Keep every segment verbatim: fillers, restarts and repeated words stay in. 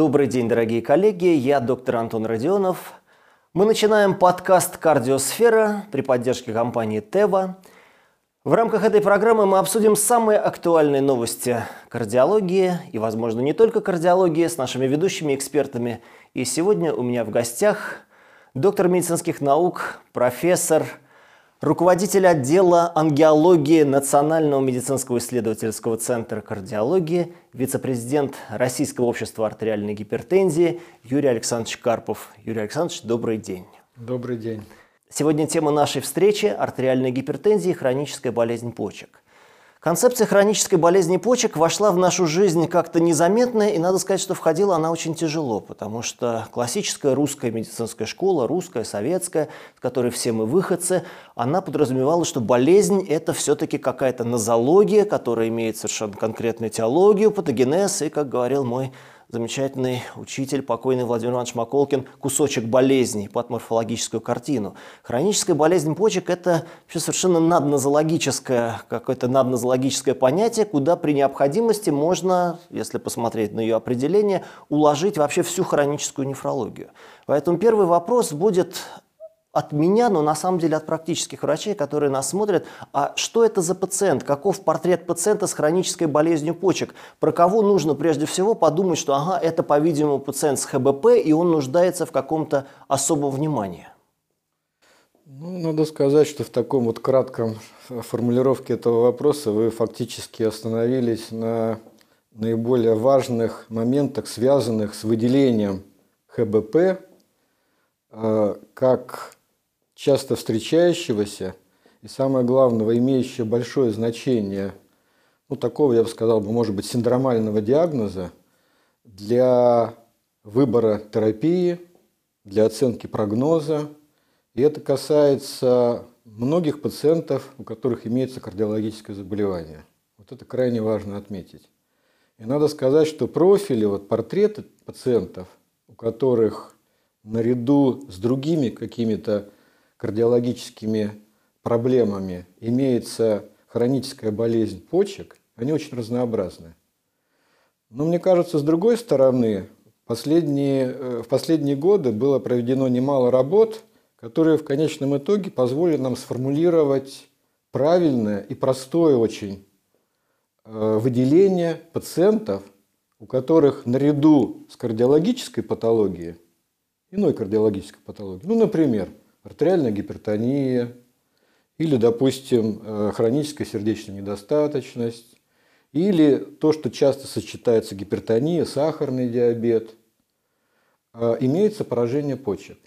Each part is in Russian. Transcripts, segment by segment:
Добрый день, дорогие коллеги, я доктор Антон Родионов. Мы начинаем подкаст «Кардиосфера» при поддержке компании Teva. В рамках этой программы мы обсудим самые актуальные новости кардиологии и, возможно, не только кардиологии, с нашими ведущими экспертами. И сегодня у меня в гостях доктор медицинских наук, профессор, руководитель отдела ангиологии Национального медицинского исследовательского центра кардиологии, вице-президент Российского общества артериальной гипертензии Юрий Александрович Карпов. Юрий Александрович, добрый день. Добрый день. Сегодня тема нашей встречи – артериальная гипертензия и хроническая болезнь почек. Концепция хронической болезни почек вошла в нашу жизнь как-то незаметно, и надо сказать, что входила она очень тяжело, потому что классическая русская медицинская школа, русская, советская, с которой все мы выходцы, она подразумевала, что болезнь – это все-таки какая-то нозология, которая имеет совершенно конкретную теологию, патогенез, и, как говорил мой замечательный учитель, покойный Владимир Иванович Маколкин, кусочек болезни под морфологическую картину. Хроническая болезнь почек – это вообще совершенно наднозологическое, какое-то наднозологическое понятие, куда при необходимости можно, если посмотреть на ее определение, уложить вообще всю хроническую нефрологию. Поэтому первый вопрос будет от меня, но на самом деле от практических врачей, которые нас смотрят. А что это за пациент? Каков портрет пациента с хронической болезнью почек? Про кого нужно прежде всего подумать, что ага, это, по-видимому, пациент с ха бэ пэ, и он нуждается в каком-то особом внимании? Ну, надо сказать, что в таком вот кратком формулировке этого вопроса вы фактически остановились на наиболее важных моментах, связанных с выделением ха бэ пэ, как часто встречающегося и, самое главное, имеющего большое значение, ну, такого, я бы сказал, может быть, синдромального диагноза для выбора терапии, для оценки прогноза. И это касается многих пациентов, у которых имеется кардиологическое заболевание. Вот это крайне важно отметить. И надо сказать, что профили, вот портреты пациентов, у которых наряду с другими какими-то кардиологическими проблемами имеется хроническая болезнь почек, они очень разнообразны. Но мне кажется, с другой стороны, последние, в последние годы было проведено немало работ, которые в конечном итоге позволили нам сформулировать правильное и простое очень выделение пациентов, у которых наряду с кардиологической патологией, иной кардиологической патологии, ну, например, артериальная гипертония или, допустим, хроническая сердечная недостаточность, или то, что часто сочетается гипертония, сахарный диабет, имеется поражение почек.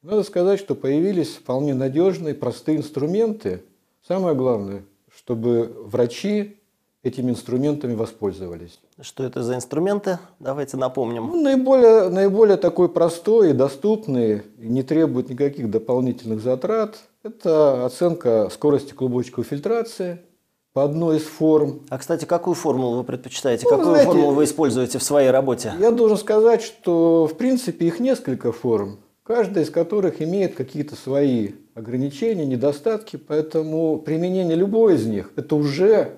Надо сказать, что появились вполне надежные, простые инструменты. Самое главное, чтобы врачи этими инструментами воспользовались. Что это за инструменты? Давайте напомним. Ну, наиболее, наиболее такой простой и доступный, и не требует никаких дополнительных затрат. Это оценка скорости клубочковой фильтрации по одной из форм. А, кстати, какую формулу вы предпочитаете? Ну, какую, знаете, формулу вы используете в своей работе? Я должен сказать, что, в принципе, их несколько форм, каждая из которых имеет какие-то свои ограничения, недостатки, поэтому применение любой из них – это уже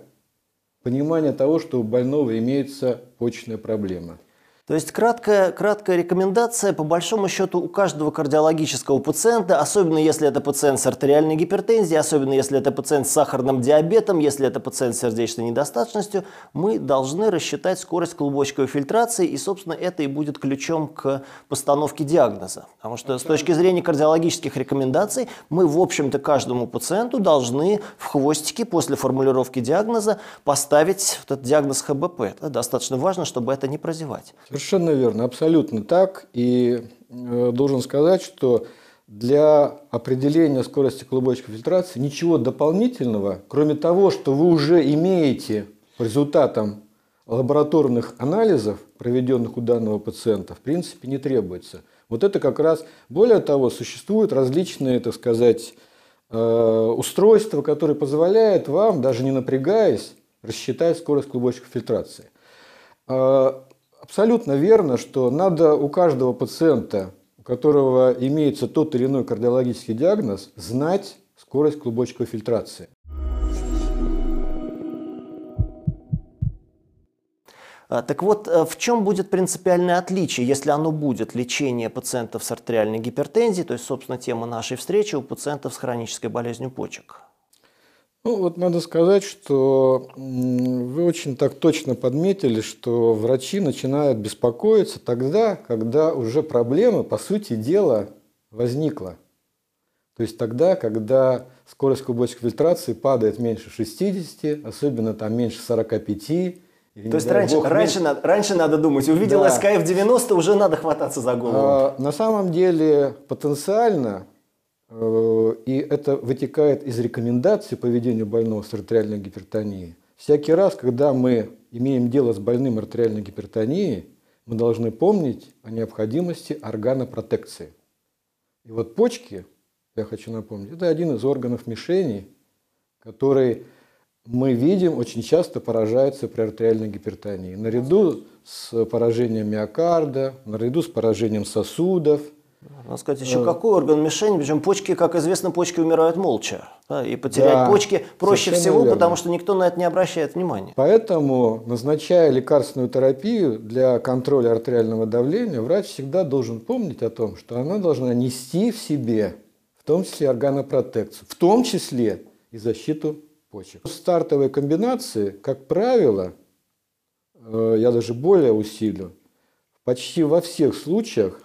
понимание того, что у больного имеется почечная проблема. То есть краткая, краткая рекомендация, по большому счету, у каждого кардиологического пациента, особенно если это пациент с артериальной гипертензией, особенно если это пациент с сахарным диабетом, если это пациент с сердечной недостаточностью, мы должны рассчитать скорость клубочковой фильтрации, и, собственно, это и будет ключом к постановке диагноза. Потому что с точки зрения кардиологических рекомендаций мы, в общем-то, каждому пациенту должны в хвостике после формулировки диагноза поставить этот диагноз ха бэ пэ. Это достаточно важно, чтобы это не прозевать. Совершенно верно, абсолютно так. И э, должен сказать, что для определения скорости клубочковой фильтрации ничего дополнительного, кроме того, что вы уже имеете по результатам лабораторных анализов, проведенных у данного пациента, в принципе, не требуется. Вот это как раз, более того, существуют различные, так сказать, э, устройства, которые позволяют вам, даже не напрягаясь, рассчитать скорость клубочковой фильтрации. Абсолютно верно, что надо у каждого пациента, у которого имеется тот или иной кардиологический диагноз, знать скорость клубочковой фильтрации. Так вот, в чем будет принципиальное отличие, если оно будет, лечение пациентов с артериальной гипертензией, то есть, собственно, тема нашей встречи у пациентов с хронической болезнью почек? Ну, вот надо сказать, что вы очень так точно подметили, что врачи начинают беспокоиться тогда, когда уже проблема, по сути дела, возникла. То есть тогда, когда скорость клубочковой фильтрации падает меньше шестидесяти, особенно там меньше сорока пяти. То есть раньше, раньше, надо, раньше надо думать, увидел да. эс ка эф девяносто, уже надо хвататься за голову. А, на самом деле потенциально, э, и это вытекает из рекомендаций по ведению больного с артериальной гипертонией, всякий раз, когда мы имеем дело с больным артериальной гипертонией, мы должны помнить о необходимости органопротекции. И вот почки, я хочу напомнить, это один из органов мишени, который... мы видим, очень часто поражаются при артериальной гипертонии. Наряду с поражением миокарда, наряду с поражением сосудов. Надо сказать, еще какой орган мишени, причем почки, как известно, почки умирают молча. Да, и потерять да, почки проще всего, верно. Потому что никто на это не обращает внимания. Поэтому, назначая лекарственную терапию для контроля артериального давления, врач всегда должен помнить о том, что она должна нести в себе, в том числе органопротекцию, в том числе и защиту почек. Стартовые комбинации, как правило, я даже более усилю, почти во всех случаях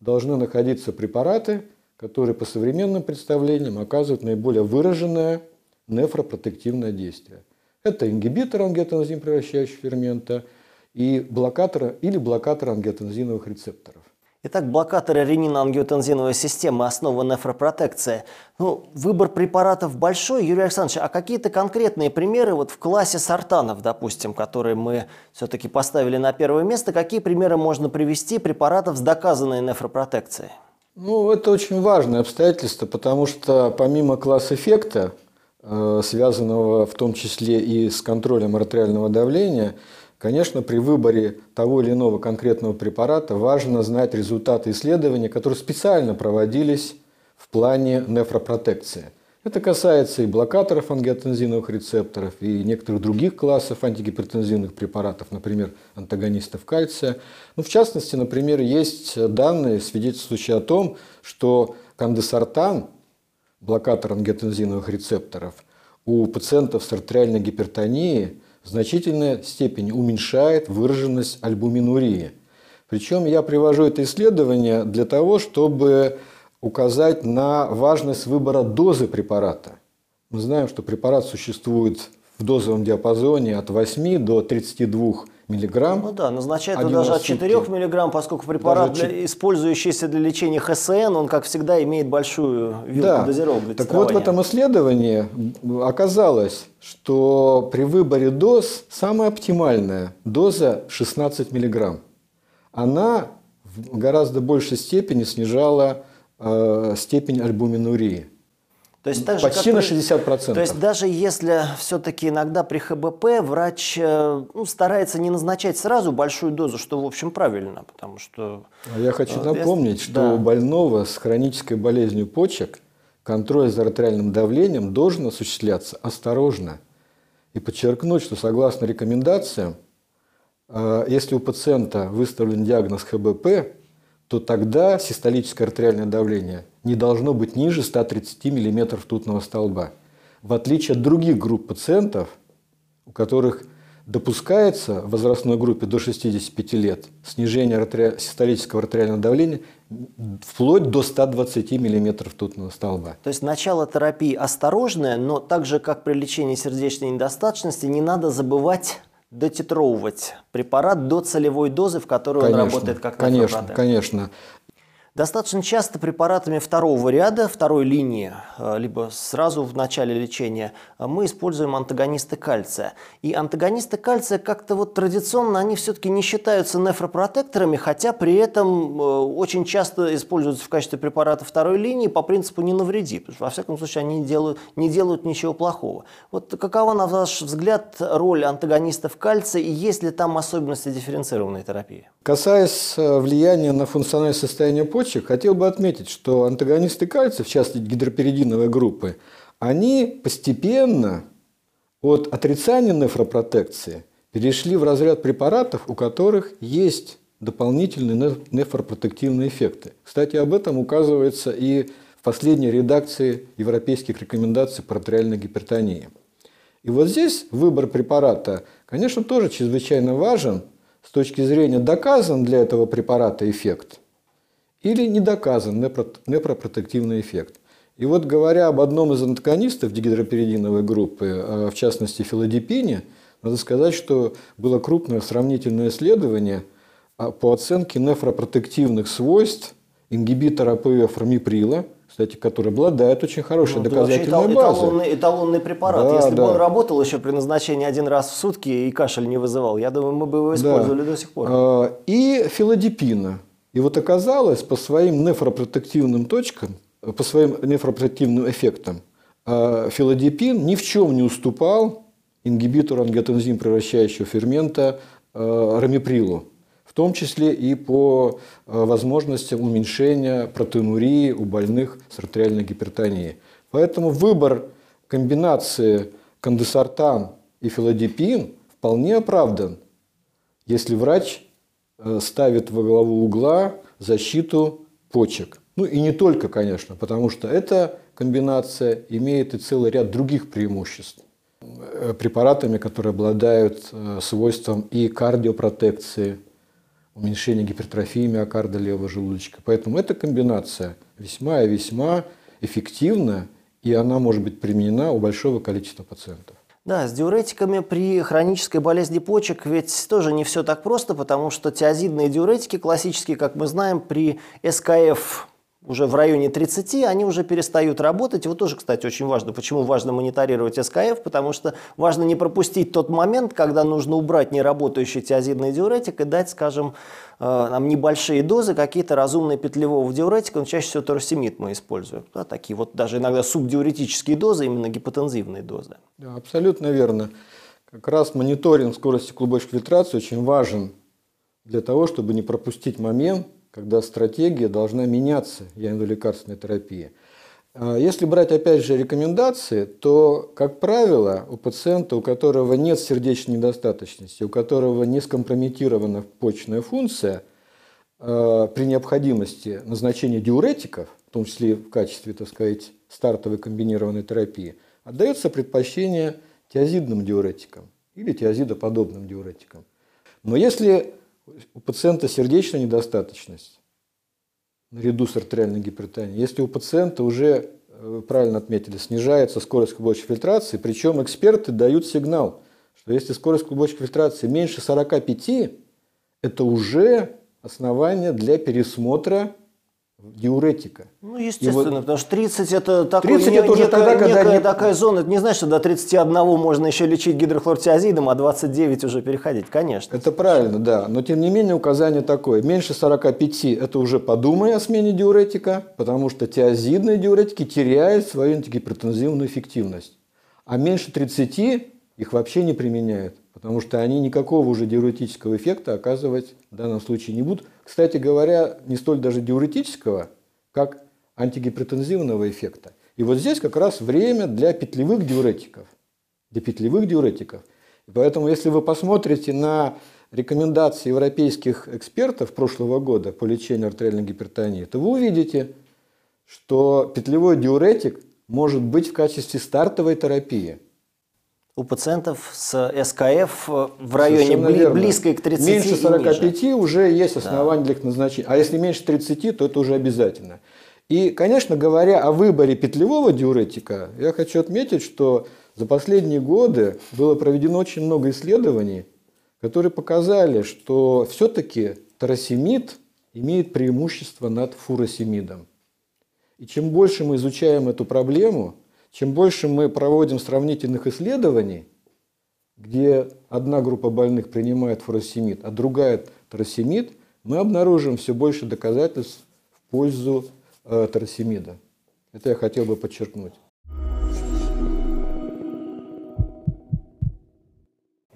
должны находиться препараты, которые по современным представлениям оказывают наиболее выраженное нефропротективное действие. Это ингибитор ангиотензин превращающего фермента и блокатор или блокатор ангиотензиновых рецепторов. Итак, блокаторы ренино-ангиотензиновой системы – основа нефропротекции. Ну, выбор препаратов большой, Юрий Александрович, а какие-то конкретные примеры вот в классе сортанов, допустим, которые мы все-таки поставили на первое место, какие примеры можно привести препаратов с доказанной нефропротекцией? Ну, это очень важное обстоятельство, потому что помимо класс-эффекта, связанного в том числе и с контролем артериального давления, конечно, при выборе того или иного конкретного препарата важно знать результаты исследований, которые специально проводились в плане нефропротекции. Это касается и блокаторов ангиотензиновых рецепторов, и некоторых других классов антигипертензивных препаратов, например, антагонистов кальция. Ну, в частности, например, есть данные, свидетельствующие о том, что кандесартан, блокатор ангиотензиновых рецепторов, у пациентов с артериальной гипертонией в значительной степени уменьшает выраженность альбуминурии. Причем я привожу это исследование для того, чтобы указать на важность выбора дозы препарата. Мы знаем, что препарат существует в дозовом диапазоне от восьми до тридцати двух миллиграмм. Ну да, назначают его даже от четырёх миллиграмм, поскольку препарат, даже... для, использующийся для лечения ха эс эн, он, как всегда, имеет большую вилку да. дозировок для тестирования. Так вот, в этом исследовании оказалось, что при выборе доз самая оптимальная доза шестнадцать миллиграмм. Она в гораздо большей степени снижала э, степень альбуминурии. То есть, так же, почти как, на шестьдесят процентов. То есть даже если все-таки иногда при ха бэ пэ врач ну, старается не назначать сразу большую дозу, что, в общем, правильно, потому что... Я хочу напомнить, что да. у больного с хронической болезнью почек контроль за артериальным давлением должен осуществляться осторожно. И подчеркнуть, что согласно рекомендациям, если у пациента выставлен диагноз ха бэ пэ, то тогда систолическое артериальное давление не должно быть ниже ста тридцати миллиметров ртутного столба, в отличие от других групп пациентов, у которых допускается в возрастной группе до шестидесяти пяти лет снижение артери... систолического артериального давления вплоть до ста двадцати миллиметров ртутного столба. То есть начало терапии осторожное, но так же, как при лечении сердечной недостаточности, не надо забывать дотитровывать препарат до целевой дозы, в которой конечно, он работает как нефропротек. Конечно, конечно. Достаточно часто препаратами второго ряда, второй линии, либо сразу в начале лечения, мы используем антагонисты кальция. И антагонисты кальция как-то вот традиционно, они все-таки не считаются нефропротекторами, хотя при этом очень часто используются в качестве препарата второй линии по принципу «не навреди», потому что, во всяком случае, они делают, не делают ничего плохого. Вот какова, на ваш взгляд, роль антагонистов кальция и есть ли там особенности дифференцированной терапии? Касаясь влияния на функциональное состояние почек, хотел бы отметить, что антагонисты кальция, в частности гидроперидиновой группы, они постепенно от отрицания нефропротекции перешли в разряд препаратов, у которых есть дополнительные нефропротективные эффекты. Кстати, об этом указывается и в последней редакции европейских рекомендаций по артериальной гипертонии. И вот здесь выбор препарата, конечно, тоже чрезвычайно важен с точки зрения, доказан для этого препарата эффект или не доказан нефропротективный эффект. И вот, говоря об одном из антагонистов дигидропиридиновой группы, в частности фелодипине, надо сказать, что было крупное сравнительное исследование по оценке нефропротективных свойств ингибитора АПФ рамиприла, кстати, который обладает очень хорошей ну, доказательной базой. Эталонный, эталонный препарат. Да, Если да. бы он работал еще при назначении один раз в сутки и кашель не вызывал, я думаю, мы бы его использовали да. до сих пор. И фелодипина. И вот оказалось, по своим нефропротективным точкам, по своим нефропротективным эффектам, фелодипин ни в чем не уступал ингибитору ангиотензин превращающего фермента рамиприлу, в том числе и по возможностям уменьшения протеинурии у больных с артериальной гипертонией. Поэтому выбор комбинации кандесартан и фелодипин вполне оправдан, если врач ставит во главу угла защиту почек. Ну и не только, конечно, потому что эта комбинация имеет и целый ряд других преимуществ препаратами, которые обладают свойством и кардиопротекции, уменьшение гипертрофии миокарда левого желудочка. Поэтому эта комбинация весьма и весьма эффективна, и она может быть применена у большого количества пациентов. Да, с диуретиками при хронической болезни почек ведь тоже не все так просто, потому что тиазидные диуретики классические, как мы знаем, при СКФ уже в районе тридцати, они уже перестают работать. Вот тоже, кстати, очень важно, почему важно мониторировать СКФ, потому что важно не пропустить тот момент, когда нужно убрать неработающий тиазидный диуретик и дать, скажем, э, нам небольшие дозы, какие-то разумные петлевого диуретика, но чаще всего торасемид мы используем. Да, такие вот даже иногда субдиуретические дозы, именно гипотензивные дозы. Да, абсолютно верно. Как раз мониторинг скорости клубочковой фильтрации очень важен для того, чтобы не пропустить момент, когда стратегия должна меняться, я имею в виду лекарственной терапии. Если брать опять же рекомендации, то, как правило, у пациента, у которого нет сердечной недостаточности, у которого не скомпрометирована почечная функция, при необходимости назначения диуретиков, в том числе в качестве, так сказать, стартовой комбинированной терапии, отдается предпочтение тиазидным диуретикам или тиазидоподобным диуретикам. Но если у пациента сердечная недостаточность наряду с артериальной гипертонией, если у пациента уже, правильно отметили, снижается скорость клубочковой фильтрации, причем эксперты дают сигнал, что если скорость клубочковой фильтрации меньше сорока пяти, это уже основание для пересмотра диуретика. Ну, естественно, вот, потому что тридцать это такой, тридцать не, это уже некая, тогда, когда некая не... такая зона. Это не значит, что до тридцати одного можно еще лечить гидрохлортиазидом, а двадцать девять уже переходить, конечно. Это правильно, да. Но тем не менее указание такое. Меньше сорока пяти это уже подумай о смене диуретика, потому что тиазидные диуретики теряют свою антигипертензивную эффективность. А меньше тридцати их вообще не применяют, потому что они никакого уже диуретического эффекта оказывать в данном случае не будут. Кстати говоря, не столь даже диуретического, как антигипертензивного эффекта. И вот здесь как раз время для петлевых диуретиков. Для петлевых диуретиков. И поэтому, если вы посмотрите на рекомендации европейских экспертов прошлого года по лечению артериальной гипертонии, то вы увидите, что петлевой диуретик может быть в качестве стартовой терапии у пациентов с СКФ в районе бли, близкой к тридцати. Меньше сорока пяти уже есть основания да. для их назначения. А если меньше тридцати, то это уже обязательно. И, конечно, говоря о выборе петлевого диуретика, я хочу отметить, что за последние годы было проведено очень много исследований, которые показали, что все-таки торасемид имеет преимущество над фуросемидом. И чем больше мы изучаем эту проблему, чем больше мы проводим сравнительных исследований, где одна группа больных принимает фуросемид, а другая торасемид, мы обнаружим все больше доказательств в пользу э, торасемида. Это я хотел бы подчеркнуть.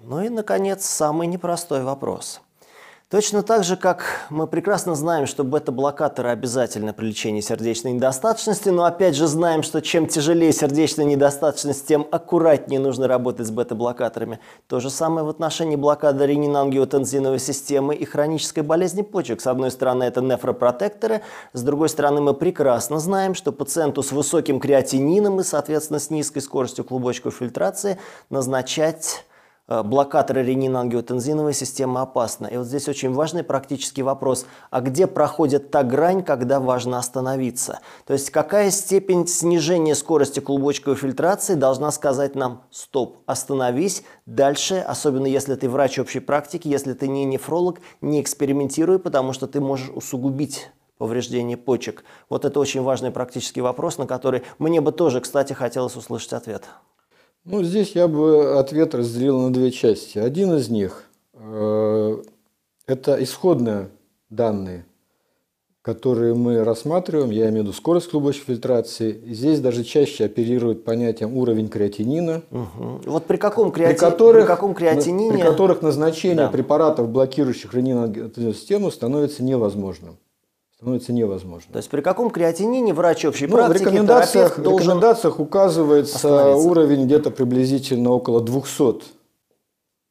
Ну и, наконец, самый непростой вопрос. Точно так же, как мы прекрасно знаем, что бета-блокаторы обязательны при лечении сердечной недостаточности, но опять же знаем, что чем тяжелее сердечная недостаточность, тем аккуратнее нужно работать с бета-блокаторами. То же самое в отношении блокады ренин-ангиотензиновой системы и хронической болезни почек. С одной стороны, это нефропротекторы, с другой стороны, мы прекрасно знаем, что пациенту с высоким креатинином и, соответственно, с низкой скоростью клубочковой фильтрации назначать блокаторы ренин-ангиотензиновой системы опасно. И вот здесь очень важный практический вопрос. А где проходит та грань, когда важно остановиться? То есть какая степень снижения скорости клубочковой фильтрации должна сказать нам «стоп, остановись, дальше», особенно если ты врач общей практики, если ты не нефролог, не экспериментируй, потому что ты можешь усугубить повреждение почек. Вот это очень важный практический вопрос, на который мне бы тоже, кстати, хотелось услышать ответ. Ну, здесь я бы ответ разделил на две части. Один из них э, – это исходные данные, которые мы рассматриваем. Я имею в виду скорость клубочковой фильтрации. Здесь даже чаще оперируют понятием уровень креатинина. Угу. Вот при каком, креати... при которых, при каком креатинине? При которых назначение да. препаратов, блокирующих ренин-ангиотензиновую систему, становится невозможным. Становится невозможно. То есть при каком креатинине врач общей ну, практики, в рекомендациях, в рекомендациях указывается уровень где-то приблизительно около двухсот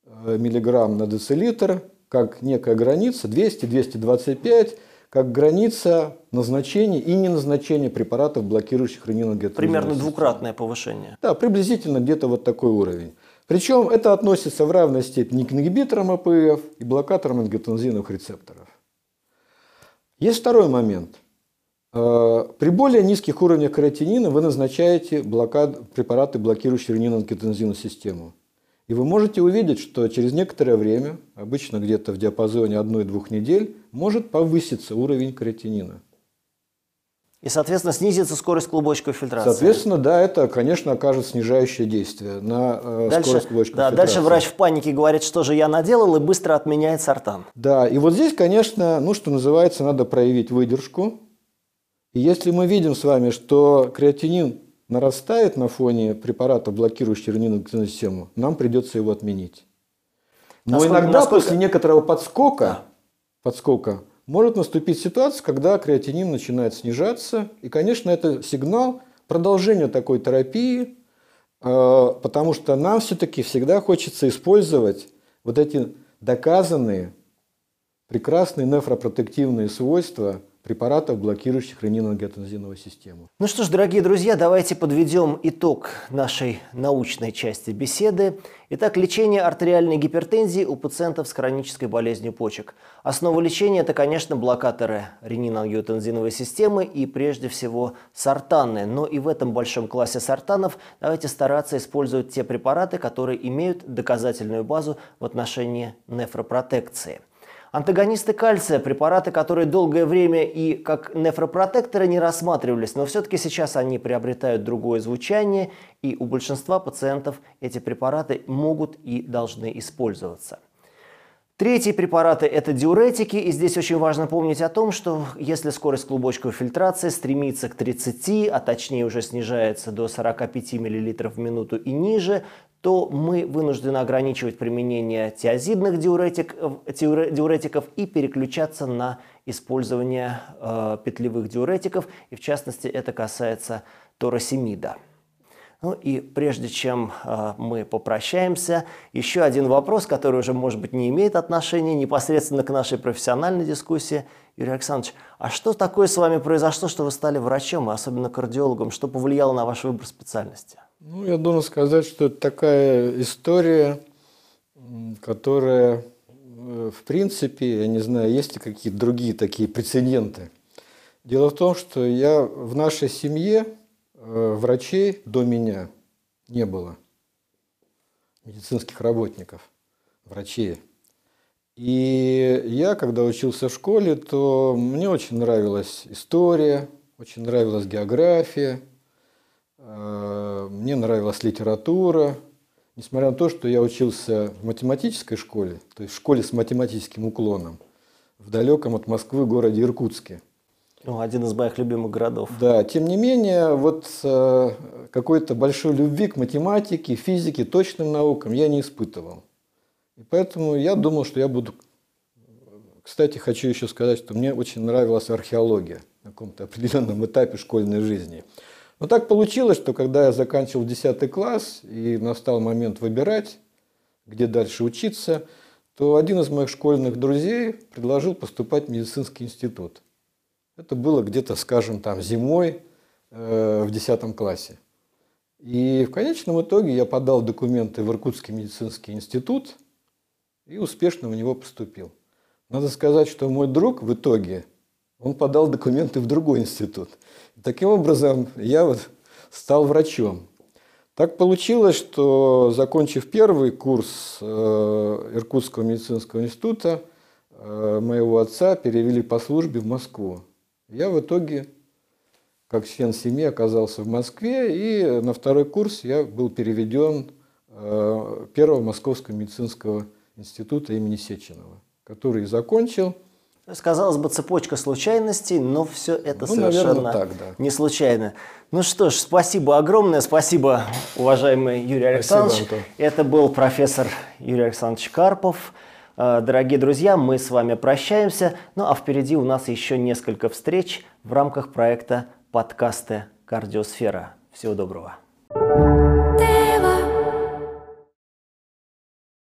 миллиграмм на децилитр, как некая граница, двести — двести двадцать пять, как граница назначения и неназначения препаратов, блокирующих ренин-ангиотензию. Примерно двукратное повышение. Да, приблизительно где-то вот такой уровень. Причем это относится в равной степени к ингибиторам АПФ и блокаторам ангиотензиновых рецепторов. Есть второй момент. При более низких уровнях креатинина вы назначаете блокад... препараты, блокирующие ренин-ангиотензиновую систему. И вы можете увидеть, что через некоторое время, обычно где-то в диапазоне одной-двух недель, может повыситься уровень креатинина. И, соответственно, снизится скорость клубочковой фильтрации. Соответственно, да, это, конечно, окажет снижающее действие на э, дальше, скорость клубочковой да, фильтрации. Дальше врач в панике говорит, что же я наделал, и быстро отменяет сортан. Да, и вот здесь, конечно, ну, что называется, надо проявить выдержку. И если мы видим с вами, что креатинин нарастает на фоне препарата, блокирующего ренин-ангиотензиновую систему, нам придется его отменить. Но насколько, иногда насколько... после некоторого подскока, да. подскока, может наступить ситуация, когда креатинин начинает снижаться. И, конечно, это сигнал продолжения такой терапии, потому что нам все-таки всегда хочется использовать вот эти доказанные, прекрасные нефропротективные свойства препаратов, блокирующих ренин-ангиотензиновую систему. Ну что ж, дорогие друзья, давайте подведем итог нашей научной части беседы. Итак, лечение артериальной гипертензии у пациентов с хронической болезнью почек. Основа лечения – это, конечно, блокаторы ренин-ангиотензиновой системы и, прежде всего, сортаны. Но и в этом большом классе сортанов давайте стараться использовать те препараты, которые имеют доказательную базу в отношении нефропротекции. Антагонисты кальция – препараты, которые долгое время и как нефропротекторы не рассматривались, но все-таки сейчас они приобретают другое звучание, и у большинства пациентов эти препараты могут и должны использоваться. Третьи препараты – это диуретики, и здесь очень важно помнить о том, что если скорость клубочковой фильтрации стремится к тридцати, а точнее уже снижается до сорока пяти миллилитров в минуту и ниже, то мы вынуждены ограничивать применение тиазидных диуретиков, диуретиков и переключаться на использование э, петлевых диуретиков, и в частности это касается торасемида. Ну и прежде чем э, мы попрощаемся, еще один вопрос, который уже, может быть, не имеет отношения непосредственно к нашей профессиональной дискуссии. Юрий Александрович, а что такое с вами произошло, что вы стали врачом, и особенно кардиологом? Что повлияло на ваш выбор специальности? Ну, я должен сказать, что это такая история, которая, в принципе, я не знаю, есть ли какие-то другие такие прецеденты. Дело в том, что я в нашей семье врачей до меня не было, медицинских работников, врачей. И я, когда учился в школе, то мне очень нравилась история, очень нравилась география. Мне нравилась литература, несмотря на то, что я учился в математической школе, то есть в школе с математическим уклоном, в далеком от Москвы городе Иркутске. Ну, один из моих любимых городов. Да, тем не менее, вот э, какой-то большой любви к математике, физике, точным наукам я не испытывал. И поэтому я думал, что я буду Кстати, хочу еще сказать, что мне очень нравилась археология на каком-то определенном этапе школьной жизни. Но так получилось, что когда я заканчивал десятый класс и настал момент выбирать, где дальше учиться, то один из моих школьных друзей предложил поступать в медицинский институт. Это было где-то, скажем, там зимой э, в десятом классе. И в конечном итоге я подал документы в Иркутский медицинский институт и успешно в него поступил. Надо сказать, что мой друг в итоге, он подал документы в другой институт. Таким образом, я вот стал врачом. Так получилось, что, закончив первый курс Иркутского медицинского института, моего отца перевели по службе в Москву. Я в итоге, как член семьи, оказался в Москве, и на второй курс я был переведен Первого Московского медицинского института имени Сеченова, который закончил. То есть, казалось бы, цепочка случайностей, но все это ну, совершенно наверное, так, да. не случайно. Ну что ж, спасибо огромное, спасибо, уважаемый Юрий Александрович. Спасибо, это был профессор Юрий Александрович Карпов. Дорогие друзья, мы с вами прощаемся. Ну а впереди у нас еще несколько встреч в рамках проекта «Подкасты Кардиосфера». Всего доброго.